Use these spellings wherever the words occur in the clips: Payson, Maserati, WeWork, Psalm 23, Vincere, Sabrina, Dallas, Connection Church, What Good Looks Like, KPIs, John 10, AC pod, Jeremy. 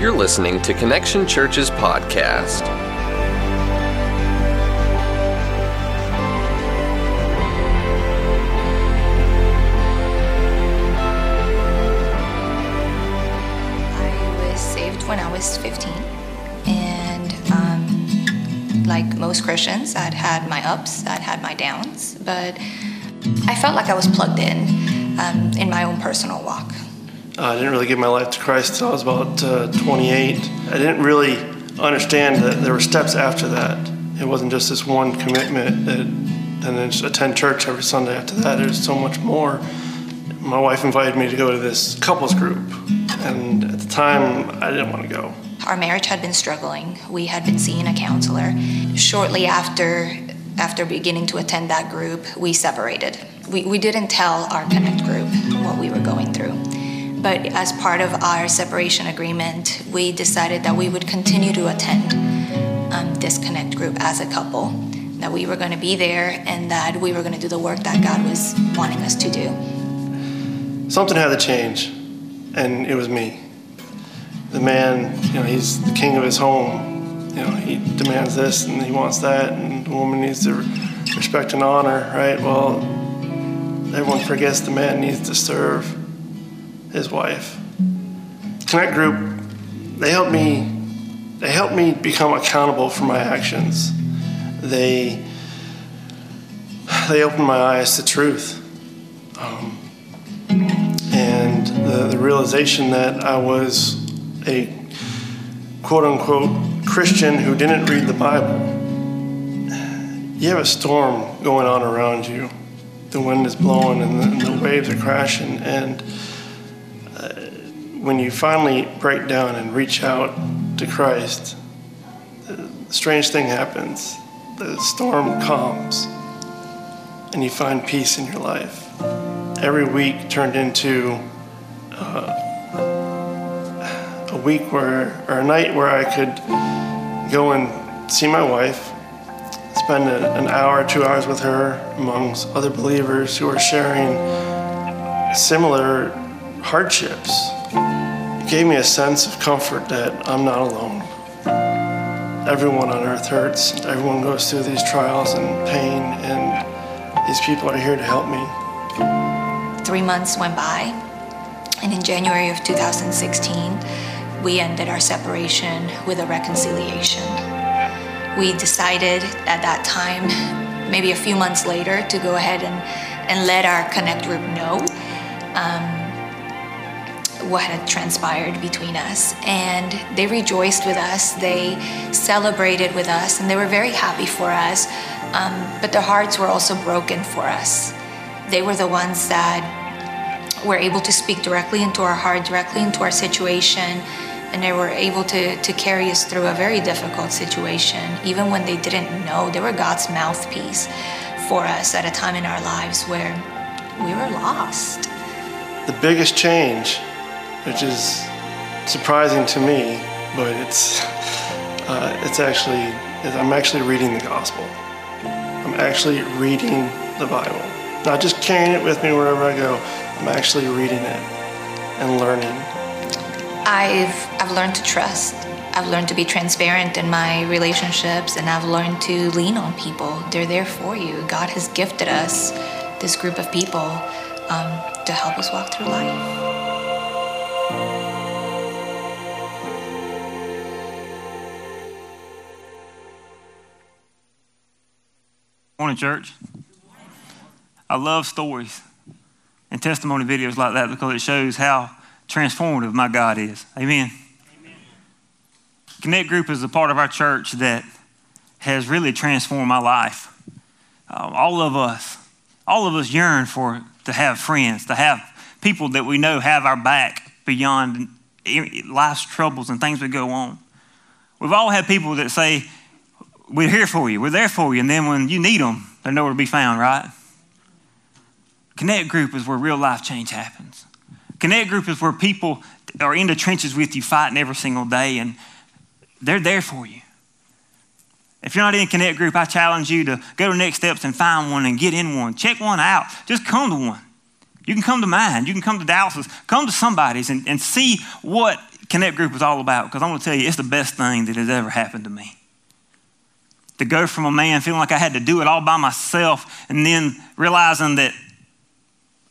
You're listening to Connection Church's podcast. I was saved when I was 15, and like most Christians, I'd had my ups, I'd had my downs, but I felt like I was plugged in my own personal walk. I didn't really give my life to Christ until I was about 28. I didn't really understand that there were steps after that. It wasn't just this one commitment and then just attend church every Sunday after that. There's so much more. My wife invited me to go to this couples group, and at the time, I didn't want to go. Our marriage had been struggling. We had been seeing a counselor. Shortly after beginning to attend that group, we separated. We didn't tell our Connect group what we were going through. But as part of our separation agreement, we decided that we would continue to attend this Connect group as a couple, that we were going to be there and that we were going to do the work that God was wanting us to do. Something had to change, and it was me. The man, he's the king of his home. He demands this and he wants that, and the woman needs to respect and honor, right? Well, everyone forgets the man needs to serve his wife. Connect Group, they helped me become accountable for my actions. They opened my eyes to truth. And the realization that I was a quote-unquote Christian who didn't read the Bible. You have a storm going on around you. The wind is blowing and the waves are crashing, and when you finally break down and reach out to Christ, a strange thing happens. The storm calms, and you find peace in your life. Every week turned into a night where I could go and see my wife, spend an hour, 2 hours with her amongst other believers who are sharing similar hardships. It gave me a sense of comfort that I'm not alone. Everyone on earth hurts. Everyone goes through these trials and pain, and these people are here to help me. 3 months went by, and in January of 2016, we ended our separation with a reconciliation. We decided at that time, maybe a few months later, to go ahead and let our Connect group know what had transpired between us, and they rejoiced with us, they celebrated with us, and they were very happy for us, but their hearts were also broken for us. They were the ones that were able to speak directly into our heart, directly into our situation, and they were able to carry us through a very difficult situation. Even when they didn't know, they were God's mouthpiece for us at a time in our lives where we were lost. The biggest change, which is surprising to me, but I'm actually reading the gospel. I'm actually reading the Bible. Not just carrying it with me wherever I go, I'm actually reading it and learning. I've learned to trust. I've learned to be transparent in my relationships, and I've learned to lean on people. They're there for you. God has gifted us this group of people to help us walk through life. Morning, church. I love stories and testimony videos like that because it shows how transformative my God is. Amen. Amen. Connect Group is a part of our church that has really transformed my life. All of us yearn to have friends, to have people that we know have our back beyond life's troubles and things that go on. We've all had people that say, "We're here for you, we're there for you," and then when you need them, they're nowhere to be found, right? Connect Group is where real life change happens. Connect Group is where people are in the trenches with you fighting every single day, and they're there for you. If you're not in Connect Group, I challenge you to go to Next Steps and find one and get in one. Check one out. Just come to one. You can come to mine. You can come to Dallas's. Come to somebody's and see what Connect Group was all about, because I'm going to tell you, it's the best thing that has ever happened to me. To go from a man feeling like I had to do it all by myself and then realizing that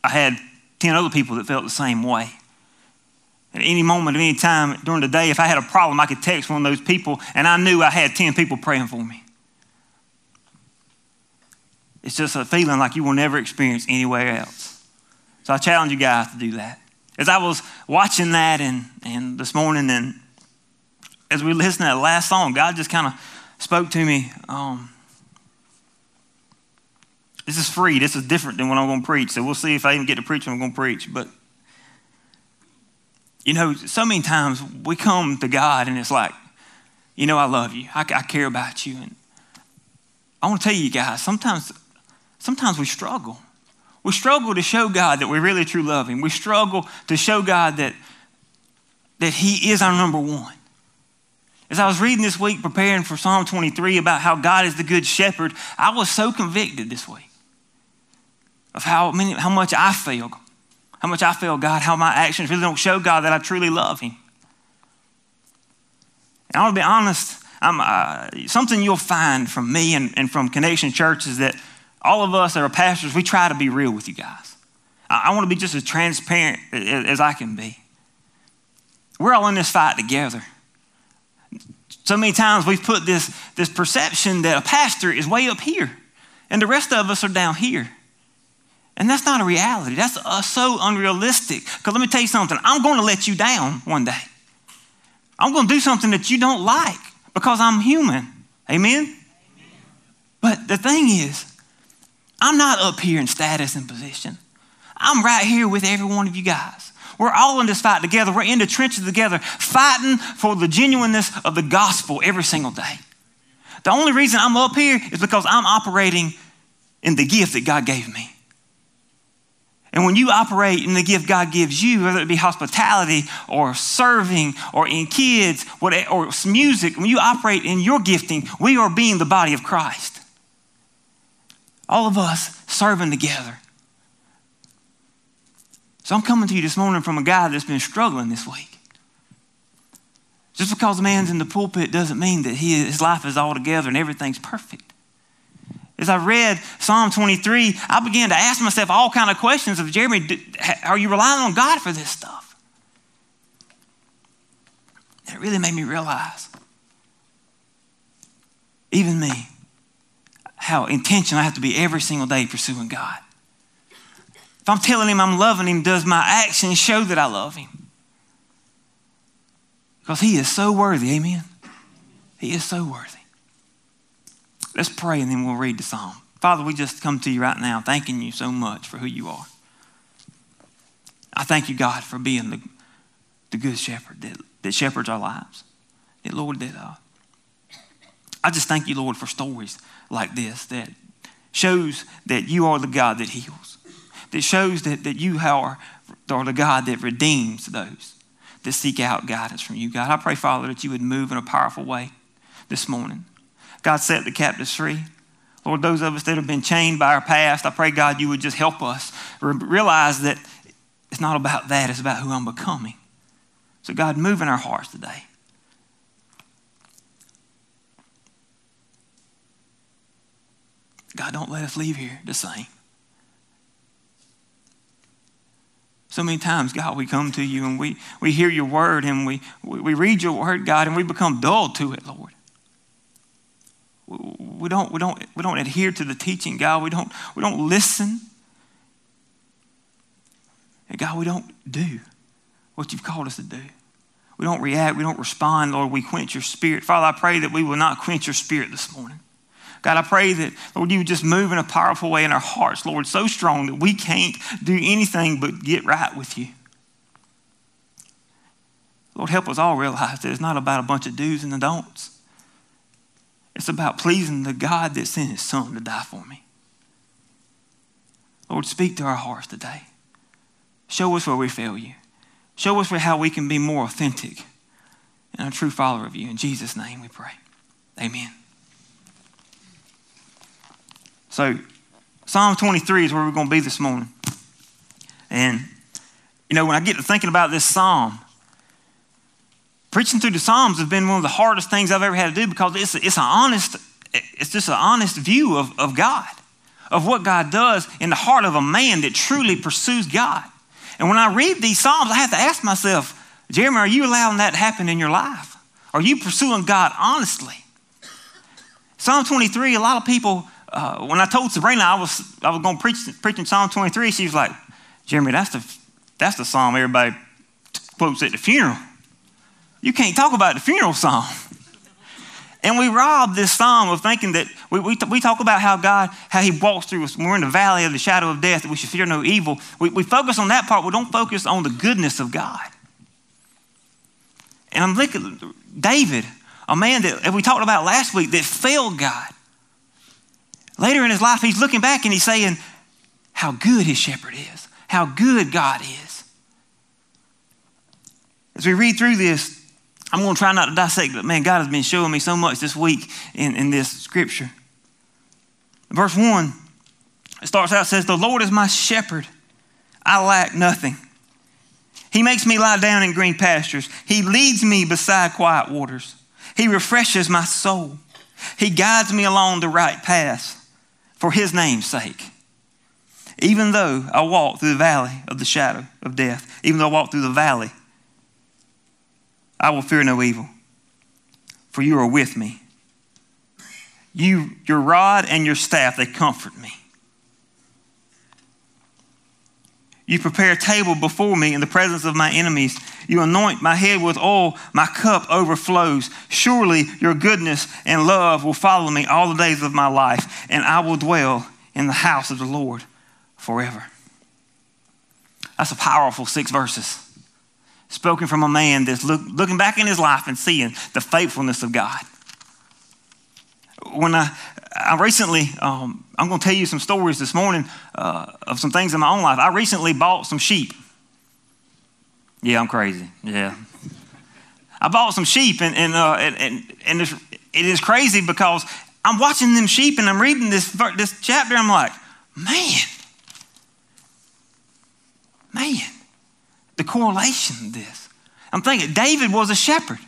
I had 10 other people that felt the same way. At any moment of any time during the day, if I had a problem, I could text one of those people, and I knew I had 10 people praying for me. It's just a feeling like you will never experience anywhere else. So I challenge you guys to do that. As I was watching that and this morning, and as we listened to that last song, God just kind of spoke to me. This is free. This is different than what I'm going to preach. So we'll see if I even get to preach what I'm going to preach. But you know, so many times we come to God and it's like, you know, I love you. I care about you. And I want to tell you guys, sometimes we struggle. We struggle to show God that we really truly love him. We struggle to show God that he is our number one. As I was reading this week, preparing for Psalm 23 about how God is the good shepherd, I was so convicted this week of how much I fail. How much I fail God, how my actions really don't show God that I truly love him. And I want to be honest, something you'll find from me and from Connection Church is that all of us that are pastors, we try to be real with you guys. I want to be just as transparent as I can be. We're all in this fight together. So many times we've put this perception that a pastor is way up here and the rest of us are down here. And that's not a reality. That's so unrealistic. Because let me tell you something. I'm going to let you down one day. I'm going to do something that you don't like because I'm human. Amen? But the thing is, I'm not up here in status and position. I'm right here with every one of you guys. We're all in this fight together. We're in the trenches together, fighting for the genuineness of the gospel every single day. The only reason I'm up here is because I'm operating in the gift that God gave me. And when you operate in the gift God gives you, whether it be hospitality or serving or in kids or music, when you operate in your gifting, we are being the body of Christ. All of us serving together. So I'm coming to you this morning from a guy that's been struggling this week. Just because a man's in the pulpit doesn't mean that his life is all together and everything's perfect. As I read Psalm 23, I began to ask myself all kind of questions of Jeremy, are you relying on God for this stuff? And it really made me realize, even me, how intentional I have to be every single day pursuing God. If I'm telling him I'm loving him, does my actions show that I love him? Because he is so worthy, amen? He is so worthy. Let's pray and then we'll read the psalm. Father, we just come to you right now thanking you so much for who you are. I thank you, God, for being the good shepherd that shepherds our lives. That, Lord, I just thank you, Lord, for stories like this that shows that you are the God that heals, that shows that you are the God that redeems those that seek out guidance from you, God. I pray, Father, that you would move in a powerful way this morning. God, set the captives free. Lord, those of us that have been chained by our past, I pray, God, you would just help us realize that it's not about that. It's about who I'm becoming. So, God, move in our hearts today. God, don't let us leave here the same. So many times, God, we come to you and we hear your word and we read your word, God, and we become dull to it, Lord. We don't adhere to the teaching, God. We don't listen. And God, we don't do what you've called us to do. We don't react. We don't respond, Lord. We quench your spirit. Father, I pray that we will not quench your spirit this morning. God, I pray that, Lord, you would just move in a powerful way in our hearts, Lord, so strong that we can't do anything but get right with you. Lord, help us all realize that it's not about a bunch of do's and the don'ts. It's about pleasing the God that sent his son to die for me. Lord, speak to our hearts today. Show us where we fail you. Show us how we can be more authentic and a true follower of you. In Jesus' name we pray. Amen. So, Psalm 23 is where we're going to be this morning. And, you know, when I get to thinking about this psalm, Preaching through the Psalms has been one of the hardest things I've ever had to do because it's just an honest view of God, of what God does in the heart of a man that truly pursues God. And when I read these Psalms, I have to ask myself, Jeremy, are you allowing that to happen in your life? Are you pursuing God honestly? Psalm 23, a lot of people, when I told Sabrina I was going to preach in Psalm 23, she was like, Jeremy, that's the psalm everybody quotes at the funeral. You can't talk about the funeral psalm. And we rob this psalm of thinking that we talk about how he walks through us when we're in the valley of the shadow of death, that we should fear no evil. We focus on that part. We don't focus on the goodness of God. And I'm looking at David, a man that we talked about last week that failed God. Later in his life, he's looking back and he's saying how good his shepherd is, how good God is. As we read through this, I'm going to try not to dissect, but man, God has been showing me so much this week in this scripture. Verse 1, it starts out, it says, "The Lord is my shepherd, I lack nothing. He makes me lie down in green pastures. He leads me beside quiet waters. He refreshes my soul. He guides me along the right path for his name's sake. Even though I walk through the valley of the shadow of death, even though I walk through the valley, I will fear no evil, for you are with me. Your rod and your staff, they comfort me. You prepare a table before me in the presence of my enemies. You anoint my head with oil. My cup overflows. Surely your goodness and love will follow me all the days of my life, and I will dwell in the house of the Lord forever." That's a powerful 6 verses. Spoken from a man that's looking back in his life and seeing the faithfulness of God. When I recently, I'm going to tell you some stories this morning of some things in my own life. I recently bought some sheep. Yeah, I'm crazy. Yeah. I bought some sheep and it is crazy because I'm watching them sheep and I'm reading this chapter. I'm like, man. The correlation of this. I'm thinking David was a shepherd.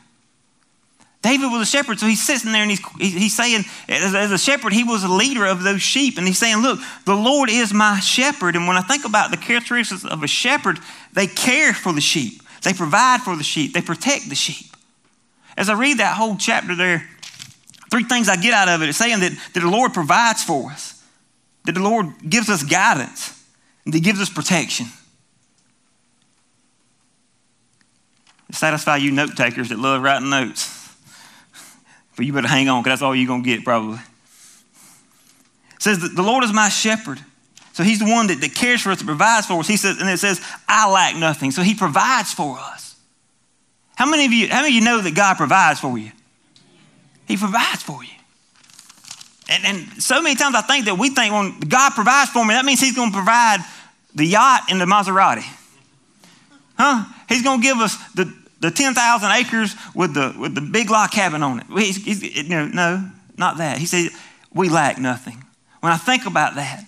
So he's sitting there and he's saying, as a shepherd, he was a leader of those sheep. And he's saying, look, the Lord is my shepherd. And when I think about the characteristics of a shepherd, they care for the sheep. They provide for the sheep. They protect the sheep. As I read that whole chapter there, 3 things I get out of it. It's saying that the Lord provides for us. That the Lord gives us guidance. And that he gives us protection. Satisfy you note takers that love writing notes. But you better hang on because that's all you're going to get probably. It says that the Lord is my shepherd. So he's the one that cares for us, that provides for us. He says, and it says, I lack nothing. So he provides for us. How many of you know that God provides for you? He provides for you. And so many times I think that we think when God provides for me, that means he's going to provide the yacht and the Maserati. Huh? He's going to give us the 10,000 acres with the big log cabin on it. No, not that. He said, we lack nothing. When I think about that,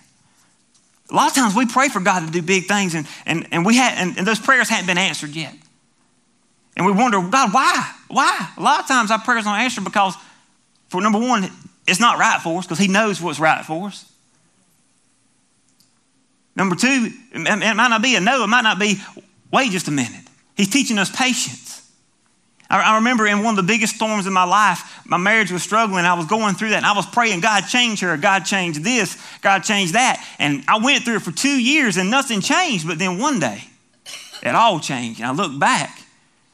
a lot of times we pray for God to do big things and those prayers haven't been answered yet. And we wonder, God, why? Why? A lot of times our prayers aren't answered because, for number one, it's not right for us because he knows what's right for us. Number two, it might not be a no. It might not be, wait just a minute. He's teaching us patience. I remember in one of the biggest storms in my life, my marriage was struggling. I was going through that and I was praying, God change her, God change this, God change that. And I went through it for 2 years and nothing changed. But then one day, it all changed. And I looked back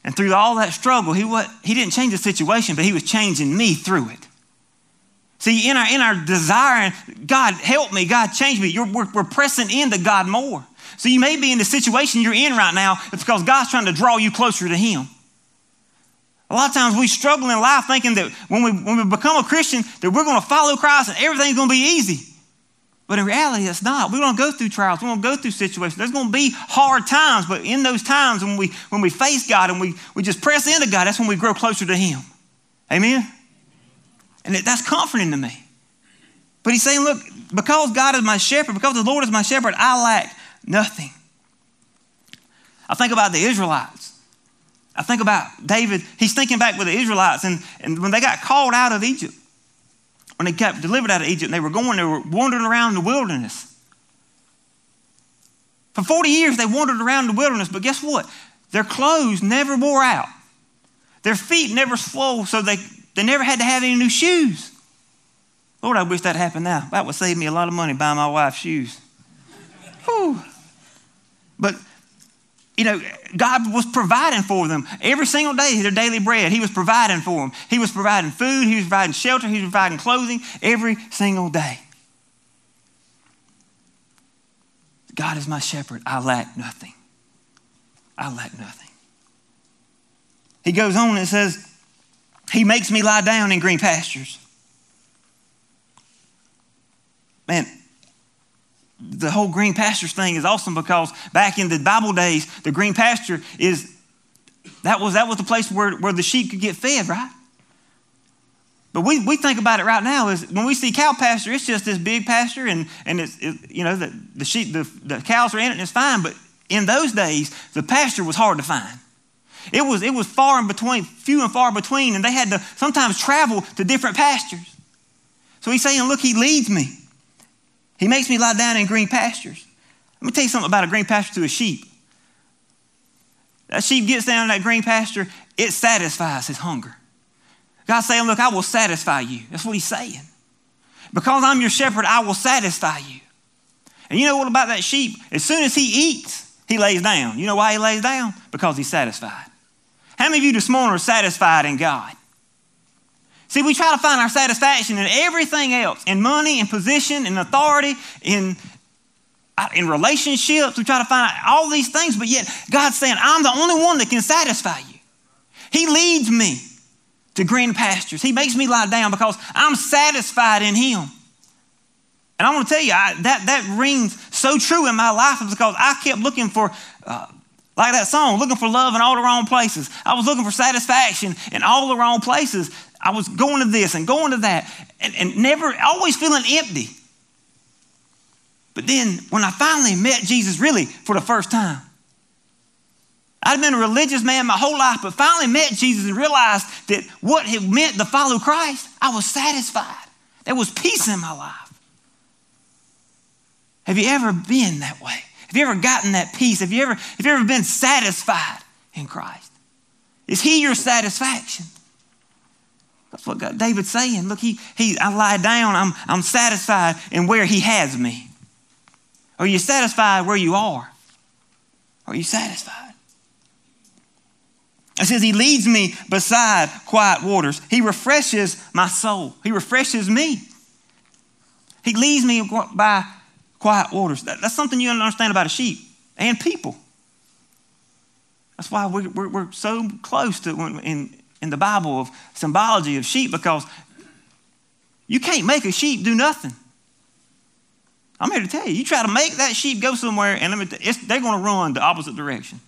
and through all that struggle, he didn't change the situation, but he was changing me through it. See, in our desire, God help me, God change me, we're pressing into God more. So you may be in the situation you're in right now, it's because God's trying to draw you closer to him. A lot of times we struggle in life thinking that when we become a Christian, that we're going to follow Christ and everything's going to be easy. But in reality, that's not. We're going to go through trials. We're going to go through situations. There's going to be hard times, but in those times when we face God and we just press into God, that's when we grow closer to him. Amen? And that's comforting to me. But he's saying, look, because God is my shepherd, because the Lord is my shepherd, I lack nothing. I think about the Israelites. I think about David. He's thinking back with the Israelites and when they got called out of Egypt, when they got delivered out of Egypt and they were wandering around the wilderness. For 40 years, they wandered around the wilderness, but guess what? Their clothes never wore out. Their feet never swole, so they never had to have any new shoes. Lord, I wish that happened now. That would save me a lot of money buying my wife shoes. Whew. But, you know, God was providing for them. Every single day, their daily bread, he was providing for them. He was providing food. He was providing shelter. He was providing clothing every single day. God is my shepherd. I lack nothing. I lack nothing. He goes on and says, he makes me lie down in green pastures. Man, the whole green pastures thing is awesome because back in the Bible days, the green pasture is, that was the place where the sheep could get fed, right? But we think about it right now is when we see cow pasture, it's just this big pasture and the sheep, the cows are in it and it's fine. But in those days, the pasture was hard to find. It was far in between, few and far between, and they had to sometimes travel to different pastures. So he's saying, look, he leads me. He makes me lie down in green pastures. Let me tell you something about a green pasture to a sheep. That sheep gets down in that green pasture, it satisfies his hunger. God's saying, look, I will satisfy you. That's what he's saying. Because I'm your shepherd, I will satisfy you. And you know what about that sheep? As soon as he eats, he lays down. You know why he lays down? Because he's satisfied. How many of you this morning are satisfied in God? See, we try to find our satisfaction in everything else, in money, in position, in authority, in relationships. We try to find all these things, but yet God's saying, I'm the only one that can satisfy you. He leads me to green pastures. He makes me lie down because I'm satisfied in him. And I want to tell you, that rings so true in my life because I kept looking for, like that song, looking for love in all the wrong places. I was looking for satisfaction in all the wrong places. I was going to this and going to that and never, always feeling empty. But then when I finally met Jesus really for the first time, I'd been a religious man my whole life, but finally met Jesus and realized that what it meant to follow Christ, I was satisfied. There was peace in my life. Have you ever been that way? Have you ever gotten that peace? Have you ever been satisfied in Christ? Is he your satisfaction? That's what David's saying. Look, I lie down. I'm satisfied in where he has me. Are you satisfied where you are? Are you satisfied? It says he leads me beside quiet waters. He refreshes my soul. He refreshes me. He leads me by quiet waters. That's something you don't understand about a sheep and people. That's why we're so close to in the Bible of symbology of sheep, because you can't make a sheep do nothing. I'm here to tell you, you try to make that sheep go somewhere and they're going to run the opposite direction.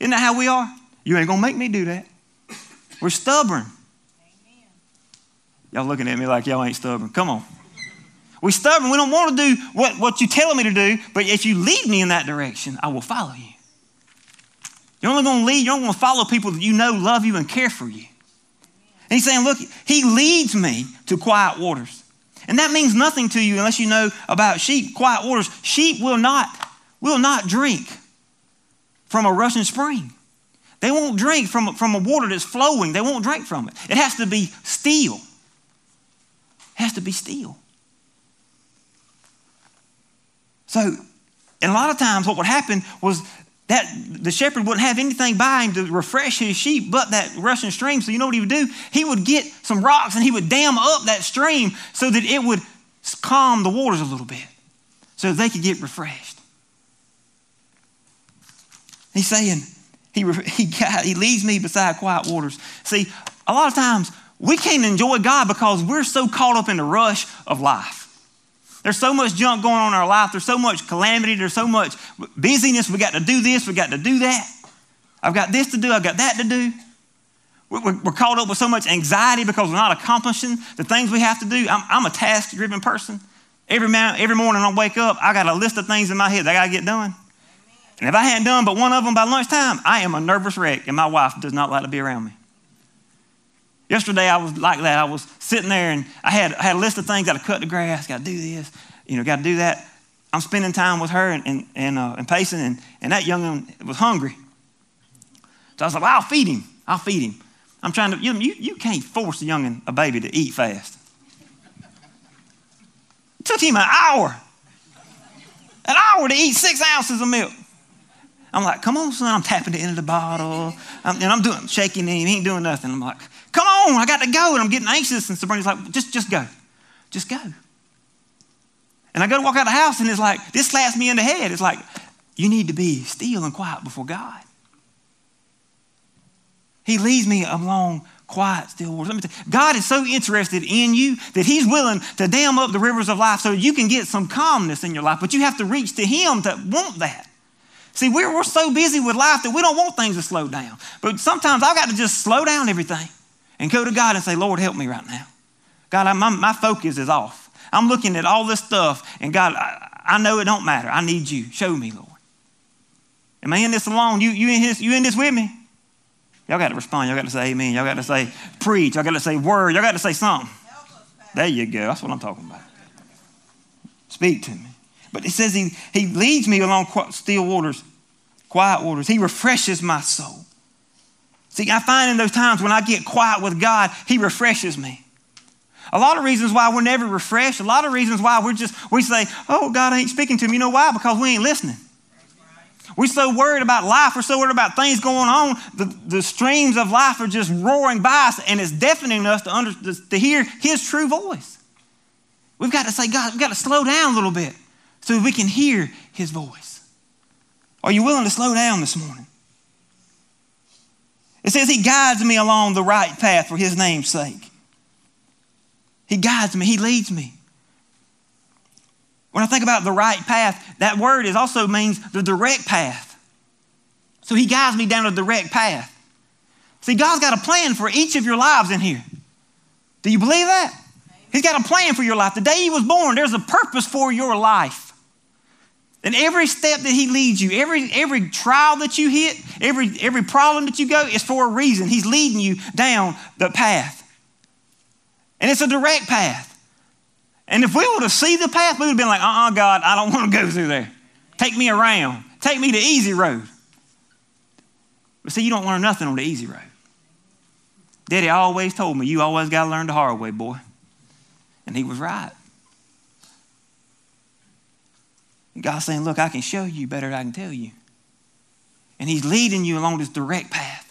Isn't that how we are? You ain't going to make me do that. We're stubborn. Amen. Y'all looking at me like y'all ain't stubborn. Come on. We're stubborn. We don't want to do what you're telling me to do, but if you lead me in that direction, I will follow you. You're only going to lead. You're only going to follow people that you know love you and care for you. And he's saying, look, he leads me to quiet waters. And that means nothing to you unless you know about sheep, quiet waters. Sheep will not drink from a rushing spring. They won't drink from a water that's flowing. They won't drink from it. It has to be still. It has to be still. So, and a lot of times what would happen was that the shepherd wouldn't have anything by him to refresh his sheep but that rushing stream. So you know what he would do? He would get some rocks and he would dam up that stream so that it would calm the waters a little bit so they could get refreshed. He's saying, He leads me beside quiet waters. See, a lot of times we can't enjoy God because we're so caught up in the rush of life. There's so much junk going on in our life. There's so much calamity. There's so much busyness. We got to do this. We got to do that. I've got this to do. I've got that to do. We're caught up with so much anxiety because we're not accomplishing the things we have to do. I'm a task-driven person. Every morning I wake up, I got a list of things in my head that I got to get done. And if I hadn't done but one of them by lunchtime, I am a nervous wreck, and my wife does not like to be around me. Yesterday, I was like that. I was sitting there, and I had a list of things. Got to cut the grass, got to do this, got to do that. I'm spending time with her and Payson, and that young one was hungry. So I was like, well, I'll feed him. I'm trying to, you can't force a baby to eat fast. It took him an hour to eat 6 ounces of milk. I'm like, come on, son. I'm tapping the end of the bottle. I'm shaking him. He ain't doing nothing. I'm like, come on, I got to go. And I'm getting anxious. And Sabrina's like, just go. And I go to walk out the house, and it's like, this slaps me in the head. It's like, you need to be still and quiet before God. He leads me along quiet, still waters. Let me tell you, God is so interested in you that he's willing to dam up the rivers of life so you can get some calmness in your life, but you have to reach to him to want that. See, we're so busy with life that we don't want things to slow down. But sometimes I've got to just slow down everything and go to God and say, Lord, help me right now. God, my focus is off. I'm looking at all this stuff, and God, I know it don't matter. I need you. Show me, Lord. Am I in this alone? You in this with me? Y'all got to respond. Y'all got to say amen. Y'all got to say preach. Y'all got to say word. Y'all got to say something. There you go. That's what I'm talking about. Speak to me. But it says he leads me along still waters, quiet waters. He refreshes my soul. See, I find in those times when I get quiet with God, he refreshes me. A lot of reasons why we're never refreshed. A lot of reasons why we say, oh, God ain't speaking to me. You know why? Because we ain't listening. We're so worried about life. We're so worried about things going on. The streams of life are just roaring by us, and it's deafening us to hear his true voice. We've got to say, God, we've got to slow down a little bit so we can hear his voice. Are you willing to slow down this morning? It says he guides me along the right path for his name's sake. He guides me. He leads me. When I think about the right path, that word is also means the direct path. So he guides me down a direct path. See, God's got a plan for each of your lives in here. Do you believe that? He's got a plan for your life. The day you was born, there's a purpose for your life. And every step that he leads you, every trial that you hit, every problem that you go, is for a reason. He's leading you down the path. And it's a direct path. And if we would have seen the path, we would have been like, God, I don't want to go through there. Take me around. Take me the easy road. But see, you don't learn nothing on the easy road. Daddy always told me, you always got to learn the hard way, boy. And he was right. And God's saying, look, I can show you better than I can tell you. And he's leading you along this direct path.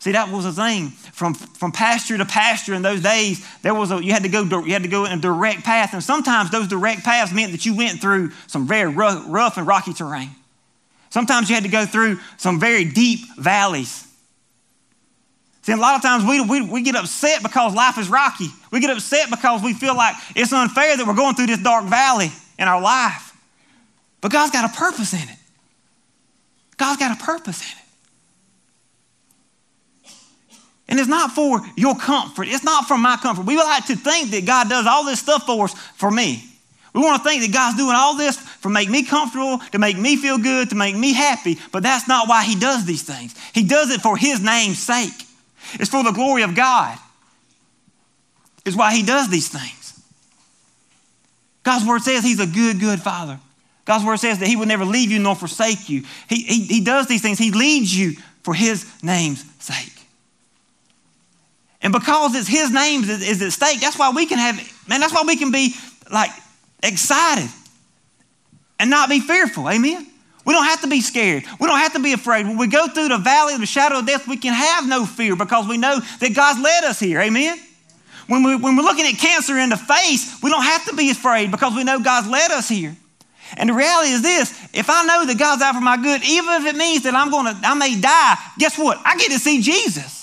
See, that was a thing. From pasture to pasture in those days, you had to go in a direct path. And sometimes those direct paths meant that you went through some very rough and rocky terrain. Sometimes you had to go through some very deep valleys. See, a lot of times we get upset because life is rocky. We get upset because we feel like it's unfair that we're going through this dark valley in our life. But God's got a purpose in it. God's got a purpose in it. And it's not for your comfort. It's not for my comfort. We like to think that God does all this stuff for us, for me. We want to think that God's doing all this to make me comfortable, to make me feel good, to make me happy. But that's not why he does these things. He does it for his name's sake. It's for the glory of God. It's why he does these things. God's word says he's a good, good father. God's word says that he will never leave you nor forsake you. He does these things. He leads you for his name's sake. And because it's his name is at stake, that's why we can be like excited and not be fearful. Amen. We don't have to be scared. We don't have to be afraid. When we go through the valley of the shadow of death, we can have no fear because we know that God's led us here. Amen. When we're looking at cancer in the face, we don't have to be afraid because we know God's led us here. And the reality is this: if I know that God's out for my good, even if it means that I may die, guess what? I get to see Jesus.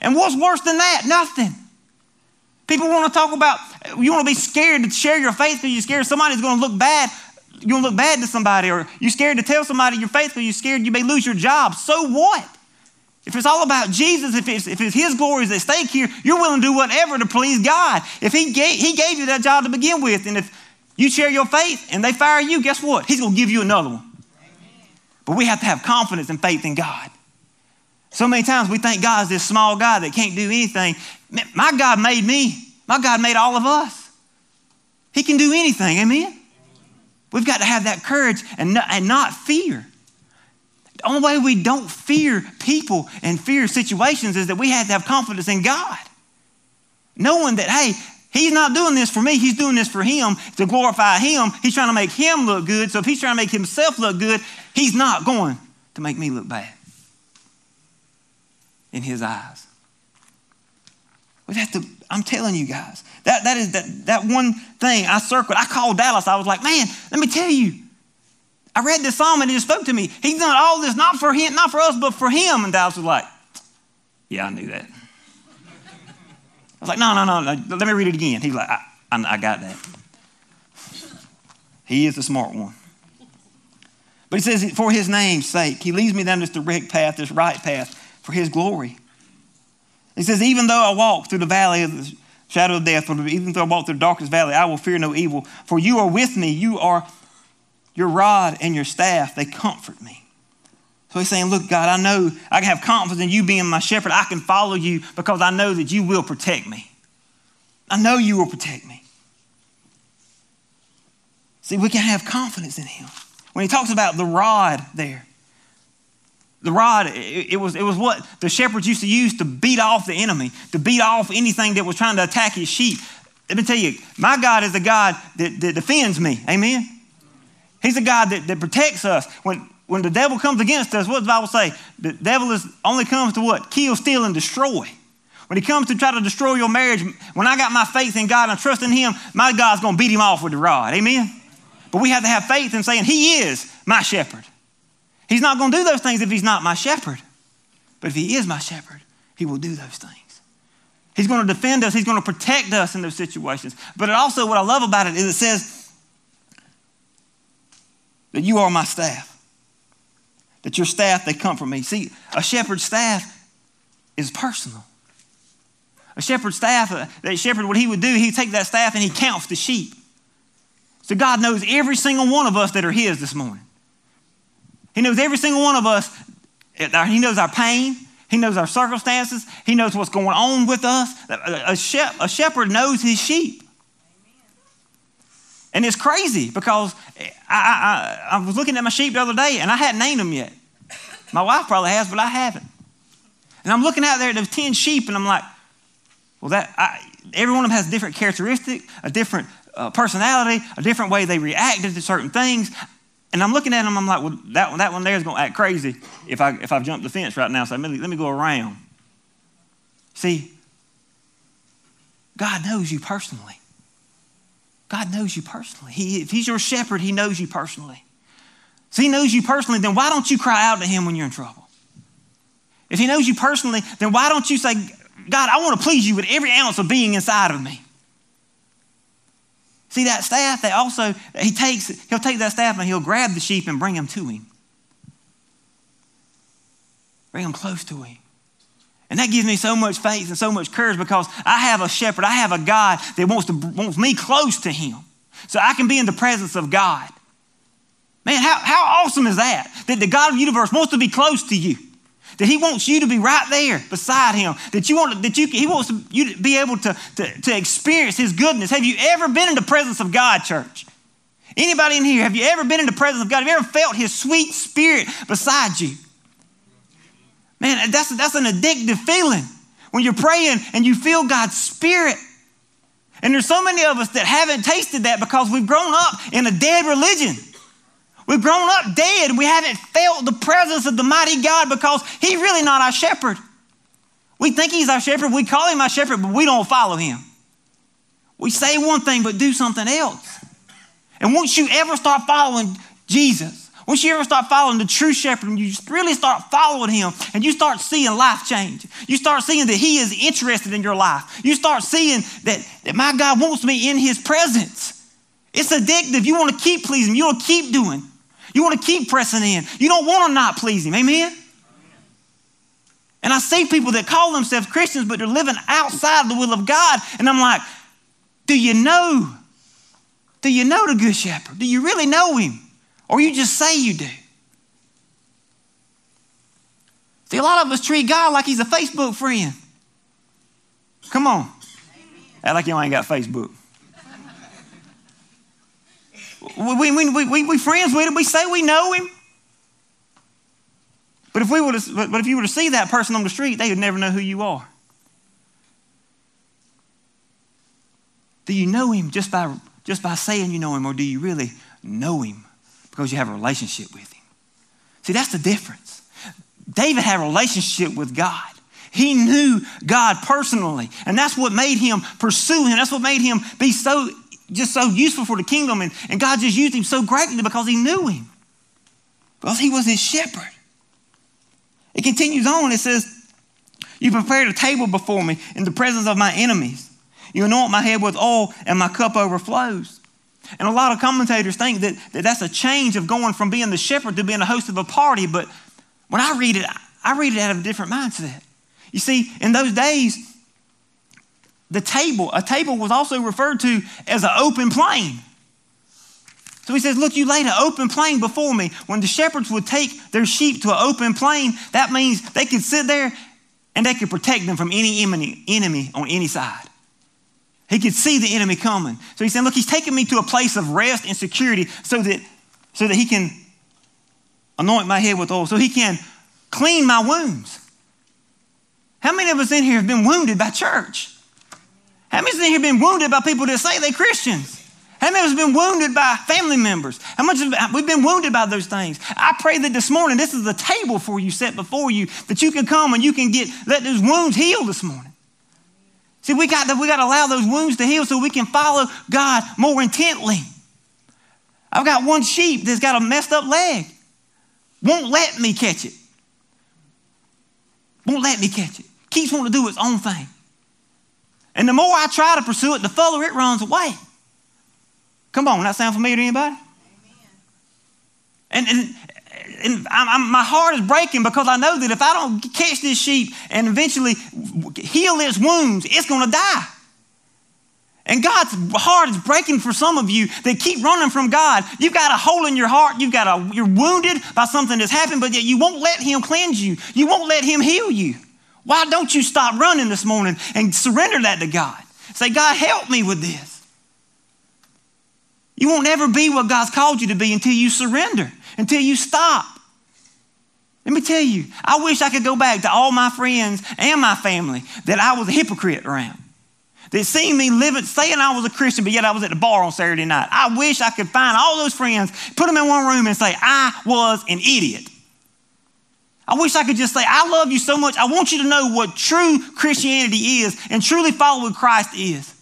And what's worse than that? Nothing. People want to talk about, you want to be scared to share your faith because you're scared somebody's going to look bad. You're going to look bad to somebody, or you're scared to tell somebody your faith because you're scared you may lose your job. So what? If it's all about Jesus, if it's his glory is at stake here, you're willing to do whatever to please God. If he gave you that job to begin with, and if you share your faith and they fire you, guess what? He's going to give you another one. Amen. But we have to have confidence and faith in God. So many times we think God is this small God that can't do anything. My God made me. My God made all of us. He can do anything, amen? We've got to have that courage and not fear. The only way we don't fear people and fear situations is that we have to have confidence in God. Knowing that, hey, He's not doing this for me. He's doing this for Him to glorify Him. He's trying to make Him look good. So if He's trying to make Himself look good, He's not going to make me look bad in His eyes. We have to, I'm telling you guys, that one thing I circled. I called Dallas. I was like, man, let me tell you. I read this psalm and it just spoke to me. He's done all this, not for Him, not for us, but for Him. And Dallas was like, yeah, I knew that. I was like, no, let me read it again. He's like, I got that. He is the smart one. But he says, for His name's sake, He leads me down this direct path, this right path, for His glory. He says, even though I walk through the valley of the shadow of death, even though I walk through the darkest valley, I will fear no evil, for You are with me. You are Your rod and Your staff. They comfort me. So he's saying, look, God, I know I can have confidence in You being my shepherd. I can follow You because I know that You will protect me. I know You will protect me. See, we can have confidence in Him. When he talks about the rod there, the rod, it was what the shepherds used to use to beat off the enemy, to beat off anything that was trying to attack His sheep. Let me tell you, my God is a God that defends me. Amen? He's a God that protects us. When the devil comes against us, what does the Bible say? The devil only comes to what? Kill, steal, and destroy. When he comes to try to destroy your marriage, when I got my faith in God and I'm trusting Him, my God's going to beat him off with the rod. Amen? But we have to have faith in saying He is my shepherd. He's not going to do those things if He's not my shepherd. But if He is my shepherd, He will do those things. He's going to defend us. He's going to protect us in those situations. But it also, what I love about it is it says that You are my staff. That Your staff, they comfort me. See, a shepherd's staff is personal. A shepherd's staff, that shepherd, what he would do, he'd take that staff and he counts the sheep. So God knows every single one of us that are His this morning. He knows every single one of us. He knows our pain. He knows our circumstances. He knows what's going on with us. A shepherd knows his sheep. And it's crazy because I was looking at my sheep the other day and I hadn't named them yet. My wife probably has, but I haven't. And I'm looking out there at those 10 sheep and I'm like, well, every one of them has a different characteristic, a different personality, a different way they reacted to certain things. And I'm looking at them, I'm like, well, that one there is going to act crazy if I jump the fence right now. So let me go around. See, God knows you personally. God knows you personally. If He's your shepherd, He knows you personally. So He knows you personally, then why don't you cry out to Him when you're in trouble? If He knows you personally, then why don't you say, God, I want to please You with every ounce of being inside of me? See, that staff, they also, he'll take that staff and he'll grab the sheep and bring them to Him. Bring them close to Him. And that gives me so much faith and so much courage because I have a shepherd. I have a God that wants me close to Him so I can be in the presence of God. Man, how awesome is that? That the God of the universe wants to be close to you. That He wants you to be right there beside Him. He wants you to be able to experience His goodness. Have you ever been in the presence of God, church? Anybody in here, have you ever been in the presence of God? Have you ever felt His sweet Spirit beside you? Man, that's an addictive feeling. When you're praying and you feel God's Spirit. And there's so many of us that haven't tasted that because we've grown up in a dead religion. We've grown up dead. We haven't felt the presence of the mighty God because He's really not our shepherd. We think He's our shepherd. We call Him our shepherd, but we don't follow Him. We say one thing, but do something else. And once you ever start following Jesus, once you ever start following the true shepherd, and you really start following Him and you start seeing life change. You start seeing that He is interested in your life. You start seeing that my God wants me in His presence. It's addictive. You want to keep pleasing Him. You want to keep doing. You want to keep pressing in. You don't want to not please Him. Amen? And I see people that call themselves Christians, but they're living outside the will of God. And I'm like, do you know the Good Shepherd? Do you really know Him? Or you just say you do? See, a lot of us treat God like he's a Facebook friend. Come on. Amen. Act like you ain't got Facebook. We friends with him. We say we know him. But if you were to see that person on the street, they would never know who you are. Do you know him just by saying you know him, or do you really know him because you have a relationship with him? See, that's the difference. David had a relationship with God. He knew God personally, and that's what made him pursue him. That's what made him be so useful for the kingdom, and God just used him so greatly because he knew him, because he was his shepherd. It continues on. It says, you prepared a table before me in the presence of my enemies. You anoint my head with oil and my cup overflows. And a lot of commentators think that that's a change of going from being the shepherd to being the host of a party. But when I read it, I read it out of a different mindset. You see, in those days, a table was also referred to as an open plain. So he says, look, you laid an open plain before me. When the shepherds would take their sheep to an open plain, that means they could sit there and they could protect them from any enemy on any side. He could see the enemy coming. So he's saying, look, he's taking me to a place of rest and security so that he can anoint my head with oil, so he can clean my wounds. How many of us in here have been wounded by church? How many of us in here have been wounded by people that say they're Christians? How many of us have been wounded by family members? How much we've been wounded by those things? I pray that this morning, this is the table for you set before you, that you can come and you can let those wounds heal this morning. See, we got to allow those wounds to heal so we can follow God more intently. I've got one sheep that's got a messed up leg. Won't let me catch it. Won't let me catch it. Keeps wanting to do its own thing. And the more I try to pursue it, the further it runs away. Come on, that sound familiar to anybody? Amen. And my heart is breaking because I know that if I don't catch this sheep and eventually heal its wounds, it's going to die. And God's heart is breaking for some of you that keep running from God. You've got a hole in your heart. You're wounded by something that's happened, but yet you won't let him cleanse you. You won't let him heal you. Why don't you stop running this morning and surrender that to God? Say, God, help me with this. You won't ever be what God's called you to be until you surrender, until you stop. Let me tell you, I wish I could go back to all my friends and my family that I was a hypocrite around. They seen me living, saying I was a Christian, but yet I was at the bar on Saturday night. I wish I could find all those friends, put them in one room and say, I was an idiot. I wish I could just say, I love you so much. I want you to know what true Christianity is and truly following Christ is.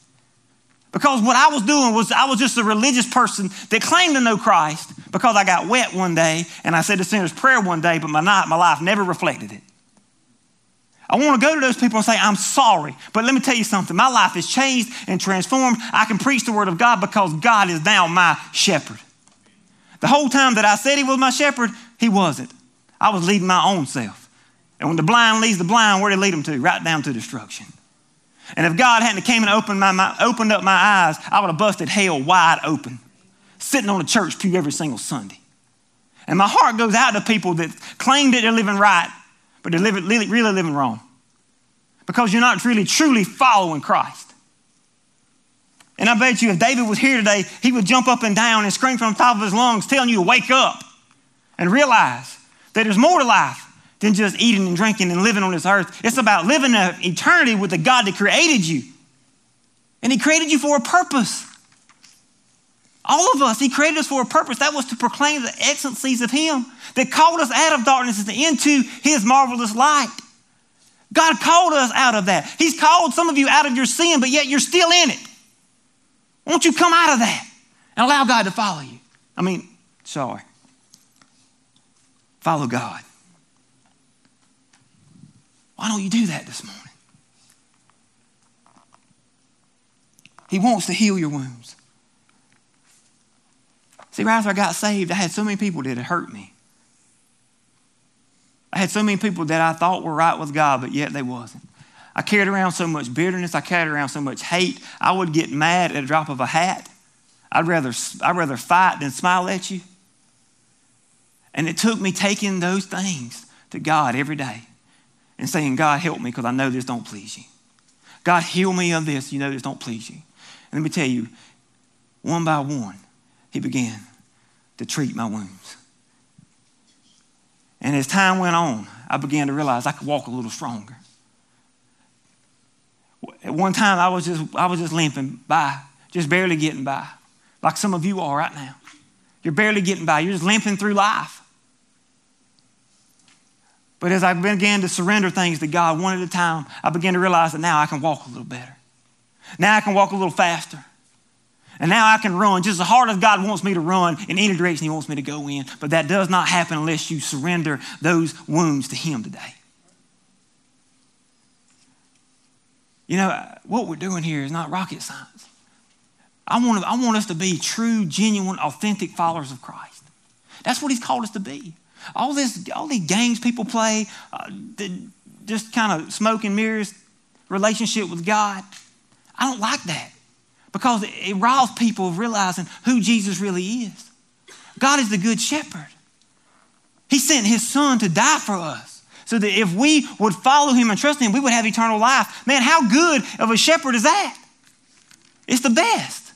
Because what I was doing was I was just a religious person that claimed to know Christ because I got wet one day and I said the sinner's prayer one day, but my life never reflected it. I want to go to those people and say, I'm sorry, but let me tell you something. My life is changed and transformed. I can preach the word of God because God is now my shepherd. The whole time that I said he was my shepherd, he wasn't. I was leading my own self. And when the blind leads the blind, where do they lead them to? Right down to destruction. And if God hadn't came and opened up my eyes, I would have busted hell wide open, sitting on a church pew every single Sunday. And my heart goes out to people that claim that they're living right, but they're really living wrong because you're not really, truly following Christ. And I bet you if David was here today, he would jump up and down and scream from the top of his lungs, telling you to wake up and realize that there's more to life than just eating and drinking and living on this earth. It's about living an eternity with the God that created you. And he created you for a purpose. All of us, he created us for a purpose. That was to proclaim the excellencies of him that called us out of darkness into his marvelous light. God called us out of that. He's called some of you out of your sin, but yet you're still in it. Won't you come out of that and allow God to follow you? Follow God. Why don't you do that this morning? He wants to heal your wounds. See, right after I got saved, I had so many people that had hurt me. I had so many people that I thought were right with God, but yet they wasn't. I carried around so much bitterness. I carried around so much hate. I would get mad at a drop of a hat. I'd rather fight than smile at you. And it took me taking those things to God every day and saying, God, help me because I know this don't please you. God, heal me of this. You know this don't please you. And let me tell you, one by one, he began to treat my wounds. And as time went on, I began to realize I could walk a little stronger. At one time, I was just limping by, just barely getting by, like some of you are right now. You're barely getting by. You're just limping through life. But as I began to surrender things to God one at a time, I began to realize that now I can walk a little better. Now I can walk a little faster. And now I can run just as hard as God wants me to run in any direction he wants me to go in. But that does not happen unless you surrender those wounds to him today. You know, what we're doing here is not rocket science. I want us to be true, genuine, authentic followers of Christ. That's what he's called us to be. All these games people play, just kind of smoke and mirrors relationship with God, I don't like that. Because it riles people of realizing who Jesus really is. God is the good shepherd. He sent his son to die for us so that if we would follow him and trust him, we would have eternal life. Man, how good of a shepherd is that? It's the best.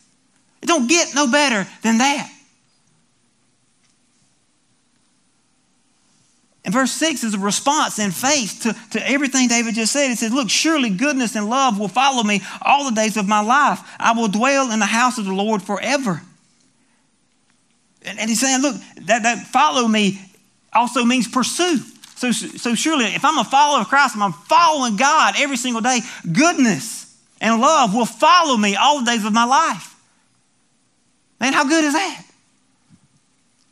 It don't get no better than that. And verse 6 is a response in faith to everything David just said. It says, look, surely goodness and love will follow me all the days of my life. I will dwell in the house of the Lord forever. And he's saying, look, that follow me also means pursue. So surely if I'm a follower of Christ and I'm following God every single day, goodness and love will follow me all the days of my life. Man, how good is that?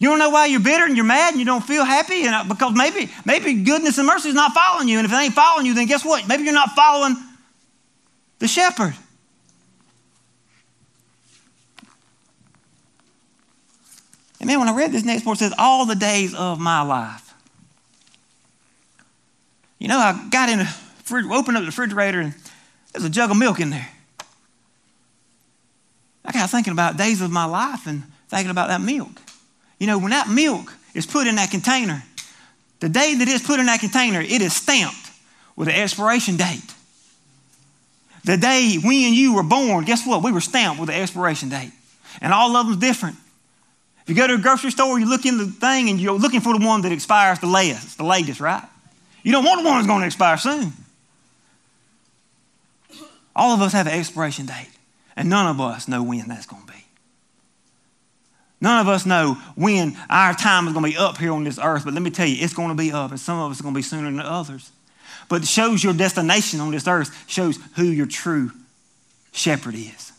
You don't know why you're bitter and you're mad and you don't feel happy, and because maybe goodness and mercy is not following you. And if it ain't following you, then guess what? Maybe you're not following the shepherd. And man, when I read this next part, it says, all the days of my life. You know, I got in the fridge, opened up the refrigerator, and there's a jug of milk in there. I got thinking about days of my life and thinking about that milk. You know, when that milk is put in that container, the day that it's put in that container, it is stamped with an expiration date. The day we and you were born, guess what? We were stamped with an expiration date. And all of them's different. If you go to a grocery store, you look in the thing and you're looking for the one that expires the latest, right? You don't want the one that's going to expire soon. All of us have an expiration date, and none of us know when that's going to be. None of us know when our time is going to be up here on this earth, but let me tell you, it's going to be up, and some of us are going to be sooner than others. But it shows your destination on this earth, shows who your true shepherd is.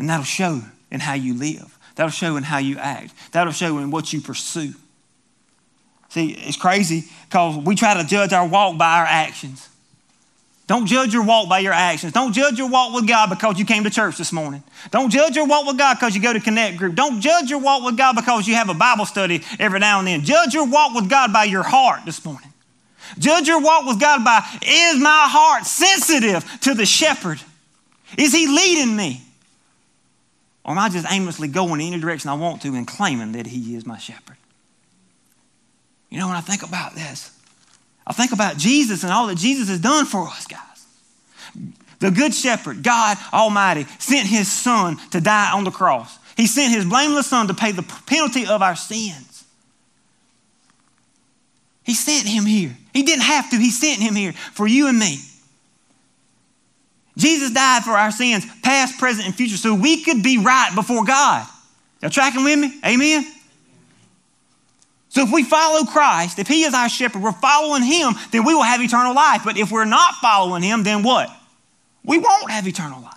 And that'll show in how you live. That'll show in how you act. That'll show in what you pursue. See, it's crazy because we try to judge our walk by our actions. Don't judge your walk by your actions. Don't judge your walk with God because you came to church this morning. Don't judge your walk with God because you go to Connect Group. Don't judge your walk with God because you have a Bible study every now and then. Judge your walk with God by your heart this morning. Judge your walk with God by, is my heart sensitive to the shepherd? Is he leading me? Or am I just aimlessly going in any direction I want to and claiming that he is my shepherd? You know, when I think about this, I think about Jesus and all that Jesus has done for us, guys. The good shepherd, God Almighty, sent his son to die on the cross. He sent his blameless son to pay the penalty of our sins. He sent him here. He didn't have to. He sent him here for you and me. Jesus died for our sins, past, present, and future, so we could be right before God. Y'all tracking with me? Amen? So if we follow Christ, if he is our shepherd, we're following him, then we will have eternal life. But if we're not following him, then what? We won't have eternal life.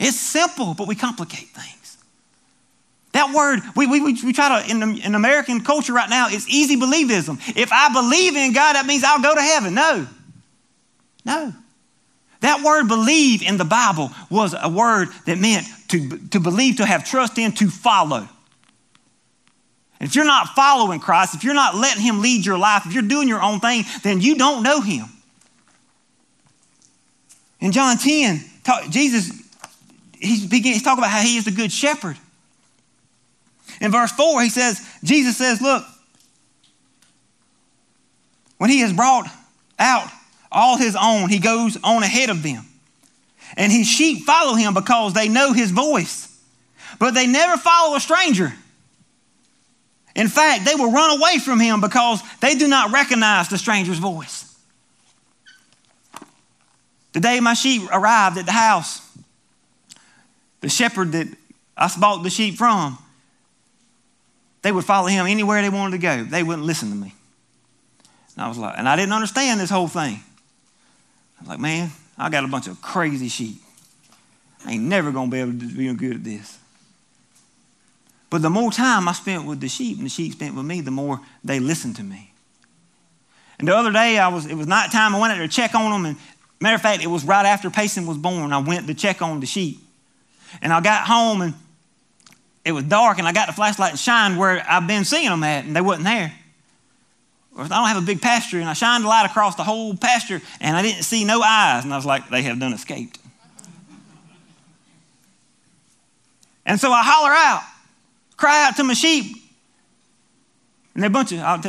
It's simple, but we complicate things. That word, we try to, in American culture right now, it's easy believism. If I believe in God, that means I'll go to heaven. No. That word believe in the Bible was a word that meant to believe, to have trust in, to follow. If you're not following Christ, if you're not letting him lead your life, if you're doing your own thing, then you don't know him. In John 10, Jesus, he's talking about how he is the good shepherd. In verse 4, Jesus says, look, When he has brought out all his own, he goes on ahead of them. And his sheep follow him because they know his voice. But they never follow a stranger. In fact, they will run away from him because they do not recognize the stranger's voice. The day my sheep arrived at the house, the shepherd that I bought the sheep from, they would follow him anywhere they wanted to go. They wouldn't listen to me. And I was like, and I didn't understand this whole thing. I was like, man, I got a bunch of crazy sheep. I ain't never going to be able to be good at this. But the more time I spent with the sheep and the sheep spent with me, the more they listened to me. And the other day, it was nighttime. I went out there to check on them. And matter of fact, it was right after Payson was born. I went to check on the sheep. And I got home, and it was dark, and I got the flashlight and shined where I've been seeing them at, and they wasn't there. I don't have a big pasture, and I shined the light across the whole pasture, and I didn't see no eyes. And I was like, they have done escaped. And so I holler out, cry out to my sheep. And they're a bunch of, y'all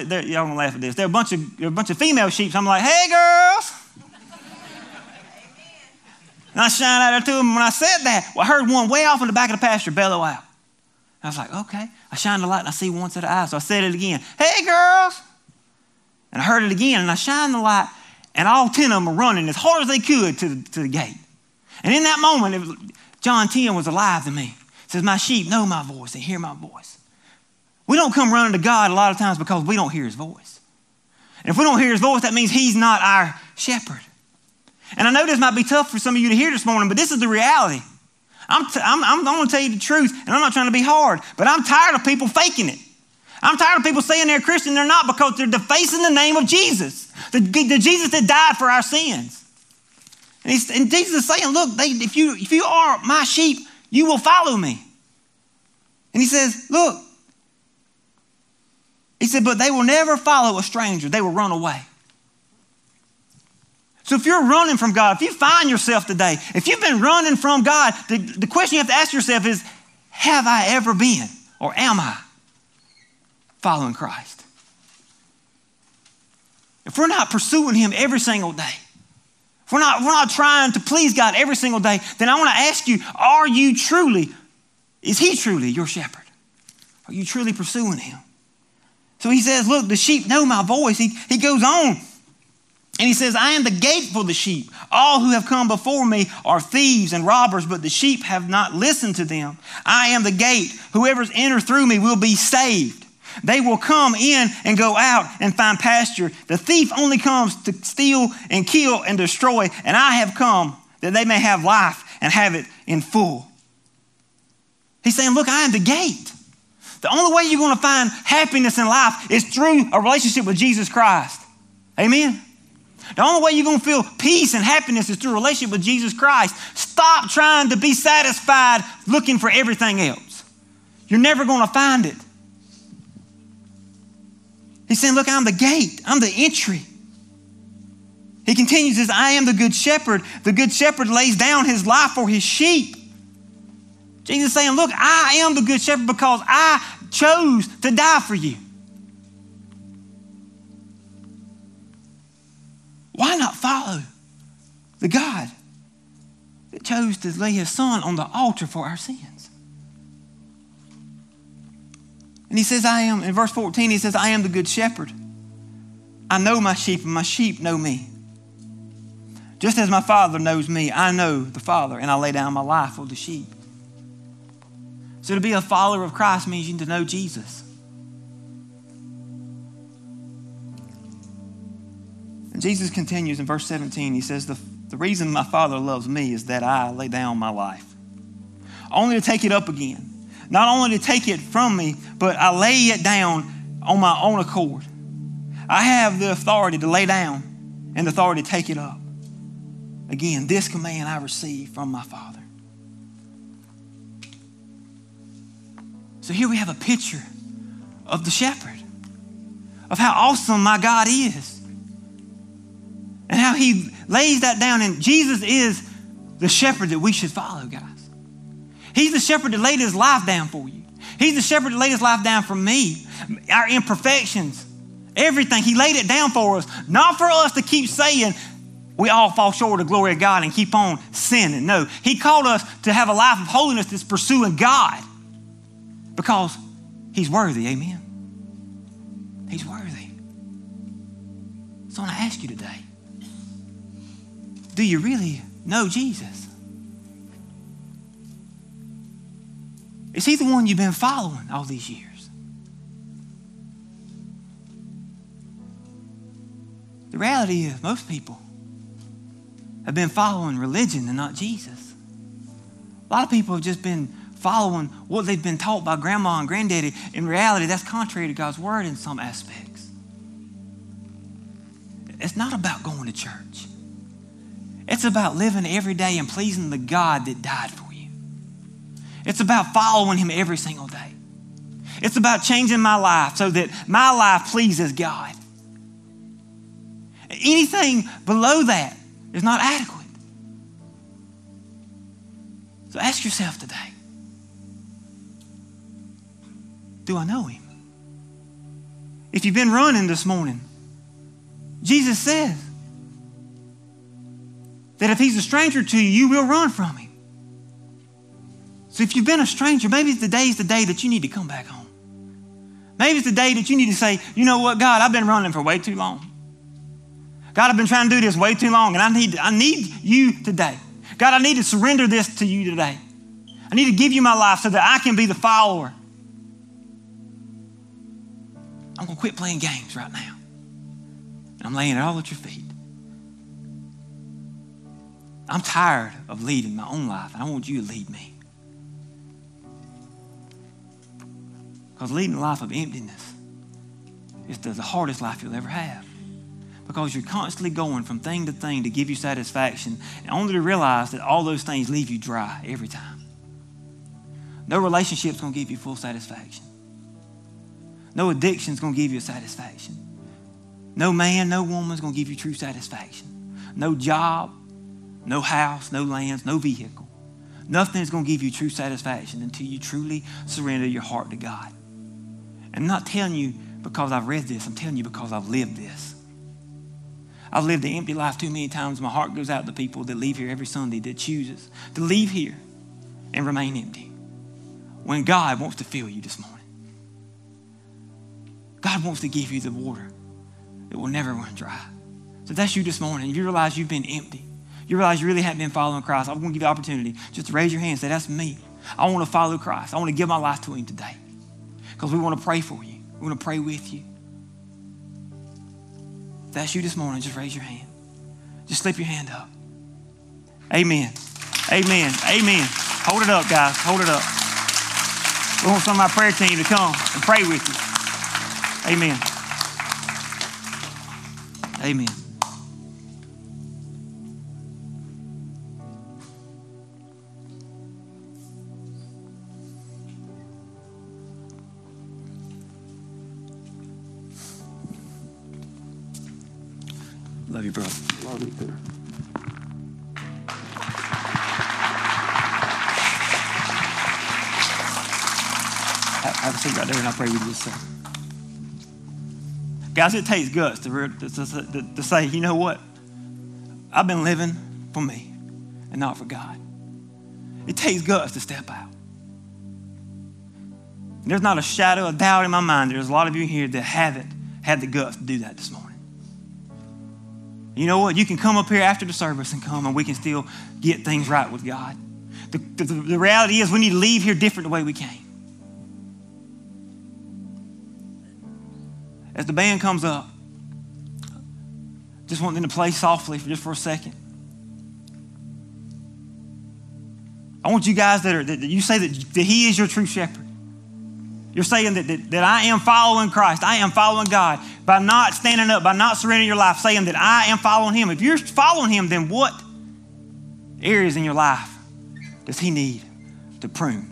gonna laugh at this, they're a bunch of female sheep. So I'm like, hey, girls. And I shine out there to them. When I said that, well, I heard one way off in the back of the pasture bellow out. I was like, okay. I shined the light, and I see one set of eyes. So I said it again, hey, girls. And I heard it again, and I shined the light, and all 10 of them were running as hard as they could to the gate. And in that moment, John 10 was alive to me. It says, my sheep know my voice. They hear my voice. We don't come running to God a lot of times because we don't hear his voice. And if we don't hear his voice, that means he's not our shepherd. And I know this might be tough for some of you to hear this morning, but this is the reality. I'm going to tell you the truth, and I'm not trying to be hard, but I'm tired of people faking it. I'm tired of people saying they're Christian. They're not, because they're defacing the name of Jesus, the Jesus that died for our sins. And Jesus is saying, look, if you are my sheep, you will follow me. And he says, look. He said, but they will never follow a stranger. They will run away. So if you're running from God, if you find yourself today, if you've been running from God, the question you have to ask yourself is, have I ever been, or am I following Christ? If we're not pursuing him every single day, if we're not trying to please God every single day, then I want to ask you, is he truly your shepherd? Are you truly pursuing him? So he says, look, the sheep know my voice. He goes on and he says, I am the gate for the sheep. All who have come before me are thieves and robbers, but the sheep have not listened to them. I am the gate. Whoever's entered through me will be saved. They will come in and go out and find pasture. The thief only comes to steal and kill and destroy, and I have come that they may have life and have it in full. He's saying, look, I am the gate. The only way you're going to find happiness in life is through a relationship with Jesus Christ. Amen? The only way you're going to feel peace and happiness is through a relationship with Jesus Christ. Stop trying to be satisfied looking for everything else. You're never going to find it. He's saying, look, I'm the gate. I'm the entry. He continues, says, I am the good shepherd. The good shepherd lays down his life for his sheep. Jesus is saying, look, I am the good shepherd because I chose to die for you. Why not follow the God that chose to lay his son on the altar for our sins? And he says, I am, in verse 14, he says, I am the good shepherd. I know my sheep, and my sheep know me. Just as my Father knows me, I know the Father, and I lay down my life for the sheep. So to be a follower of Christ means you need to know Jesus. And Jesus continues in verse 17, he says, the reason my Father loves me is that I lay down my life, only to take it up again. Not only to take it from me, but I lay it down on my own accord. I have the authority to lay down and the authority to take it up. Again, this command I receive from my Father. So here we have a picture of the shepherd, of how awesome my God is, and how he lays that down. And Jesus is the shepherd that we should follow, guys. He's the shepherd that laid his life down for you. He's the shepherd that laid his life down for me. Our imperfections, everything. He laid it down for us, not for us to keep saying we all fall short of the glory of God and keep on sinning. No, he called us to have a life of holiness that's pursuing God because he's worthy, amen? He's worthy. So I want to ask you today, do you really know Jesus? Is he the one you've been following all these years? The reality is most people have been following religion and not Jesus. A lot of people have just been following what they've been taught by grandma and granddaddy. In reality, that's contrary to God's word in some aspects. It's not about going to church. It's about living every day and pleasing the God that died for you. It's about following him every single day. It's about changing my life so that my life pleases God. Anything below that is not adequate. So ask yourself today, do I know him? If you've been running this morning, Jesus says that if he's a stranger to you, you will run from him. So if you've been a stranger, maybe today's the day that you need to come back home. Maybe it's the day that you need to say, you know what, God, I've been running for way too long. God, I've been trying to do this way too long, and I need you today. God, I need to surrender this to you today. I need to give you my life so that I can be the follower. I'm going to quit playing games right now. And I'm laying it all at your feet. I'm tired of leading my own life, and I want you to lead me. Because leading a life of emptiness is the hardest life you'll ever have. Because you're constantly going from thing to thing to give you satisfaction, and only to realize that all those things leave you dry every time. No relationship's going to give you full satisfaction. No addiction's going to give you satisfaction. No man, no woman's going to give you true satisfaction. No job, no house, no lands, no vehicle. Nothing is going to give you true satisfaction until you truly surrender your heart to God. I'm not telling you because I've read this. I'm telling you because I've lived this. I've lived an empty life too many times. My heart goes out to people that leave here every Sunday that chooses to leave here and remain empty when God wants to fill you this morning. God wants to give you the water that will never run dry. So that's you this morning. You realize you've been empty. You realize you really haven't been following Christ. I'm going to give you the opportunity just to raise your hand and say, that's me. I want to follow Christ. I want to give my life to him today because we want to pray for you. We want to pray with you. If that's you this morning, just raise your hand. Just slip your hand up. Amen. Amen. Amen. Hold it up, guys. Hold it up. We want some of my prayer team to come and pray with you. Amen. Amen. Love you, bro. Love you, too. Have a seat right there, and I'll pray with you. So. Guys, it takes guts to say, you know what? I've been living for me and not for God. It takes guts to step out. There's not a shadow of doubt in my mind. There's a lot of you here that haven't had the guts to do that this morning. You know what? You can come up here after the service and come, and we can still get things right with God. The reality is we need to leave here different the way we came. As the band comes up, just want them to play softly for a second. I want you guys that you say that he is your true shepherd. You're saying that I am following Christ. I am following God by not standing up, by not surrendering your life, saying that I am following him. If you're following him, then what areas in your life does he need to prune?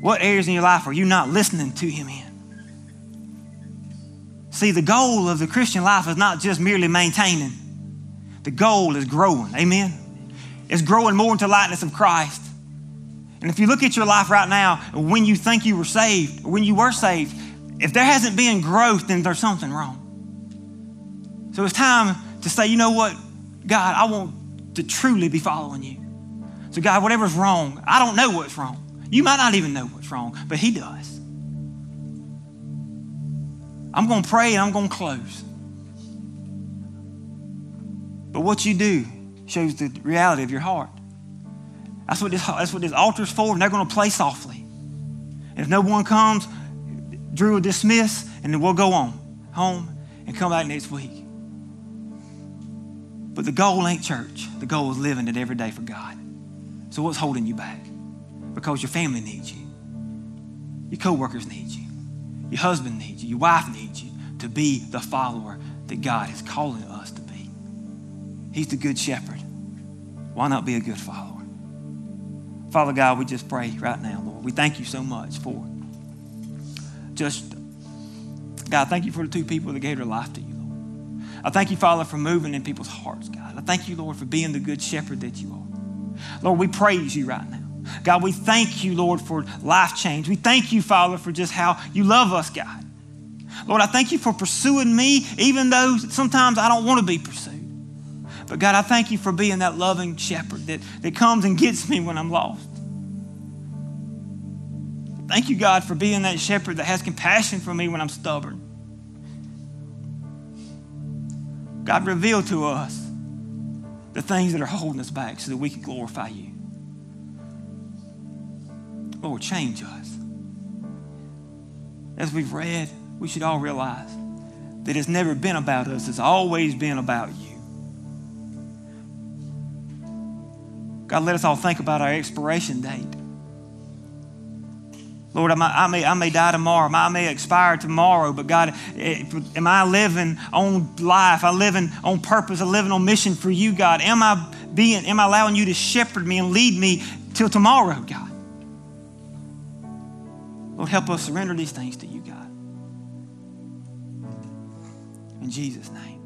What areas in your life are you not listening to him in? See, the goal of the Christian life is not just merely maintaining. The goal is growing, amen? It's growing more into the likeness of Christ. And if you look at your life right now, when you think you were saved, or when you were saved, if there hasn't been growth, then there's something wrong. So it's time to say, you know what, God, I want to truly be following you. So God, whatever's wrong, I don't know what's wrong. You might not even know what's wrong, but he does. I'm going to pray and I'm going to close. But what you do shows the reality of your heart. That's what this altar's for, and they're going to play softly. And if no one comes, Drew will dismiss, and then we'll go on home and come back next week. But the goal ain't church. The goal is living it every day for God. So what's holding you back? Because your family needs you. Your coworkers need you. Your husband needs you. Your wife needs you to be the follower that God is calling us to be. He's the good shepherd. Why not be a good follower? Father God, we just pray right now, Lord. We thank you so much for just, God, thank you for the two people that gave their life to you, Lord. I thank you, Father, for moving in people's hearts, God. I thank you, Lord, for being the good shepherd that you are. Lord, we praise you right now. God, we thank you, Lord, for life change. We thank you, Father, for just how you love us, God. Lord, I thank you for pursuing me, even though sometimes I don't want to be pursued. But God, I thank you for being that loving shepherd that comes and gets me when I'm lost. Thank you, God, for being that shepherd that has compassion for me when I'm stubborn. God, reveal to us the things that are holding us back so that we can glorify you. Lord, change us. As we've read, we should all realize that it's never been about us. It's always been about you. God, let us all think about our expiration date. Lord, I may die tomorrow. I may expire tomorrow, but God, am I living on life? I'm living on purpose. I'm living on mission for you, God. Am I allowing you to shepherd me and lead me till tomorrow, God? Lord, help us surrender these things to you, God. In Jesus' name.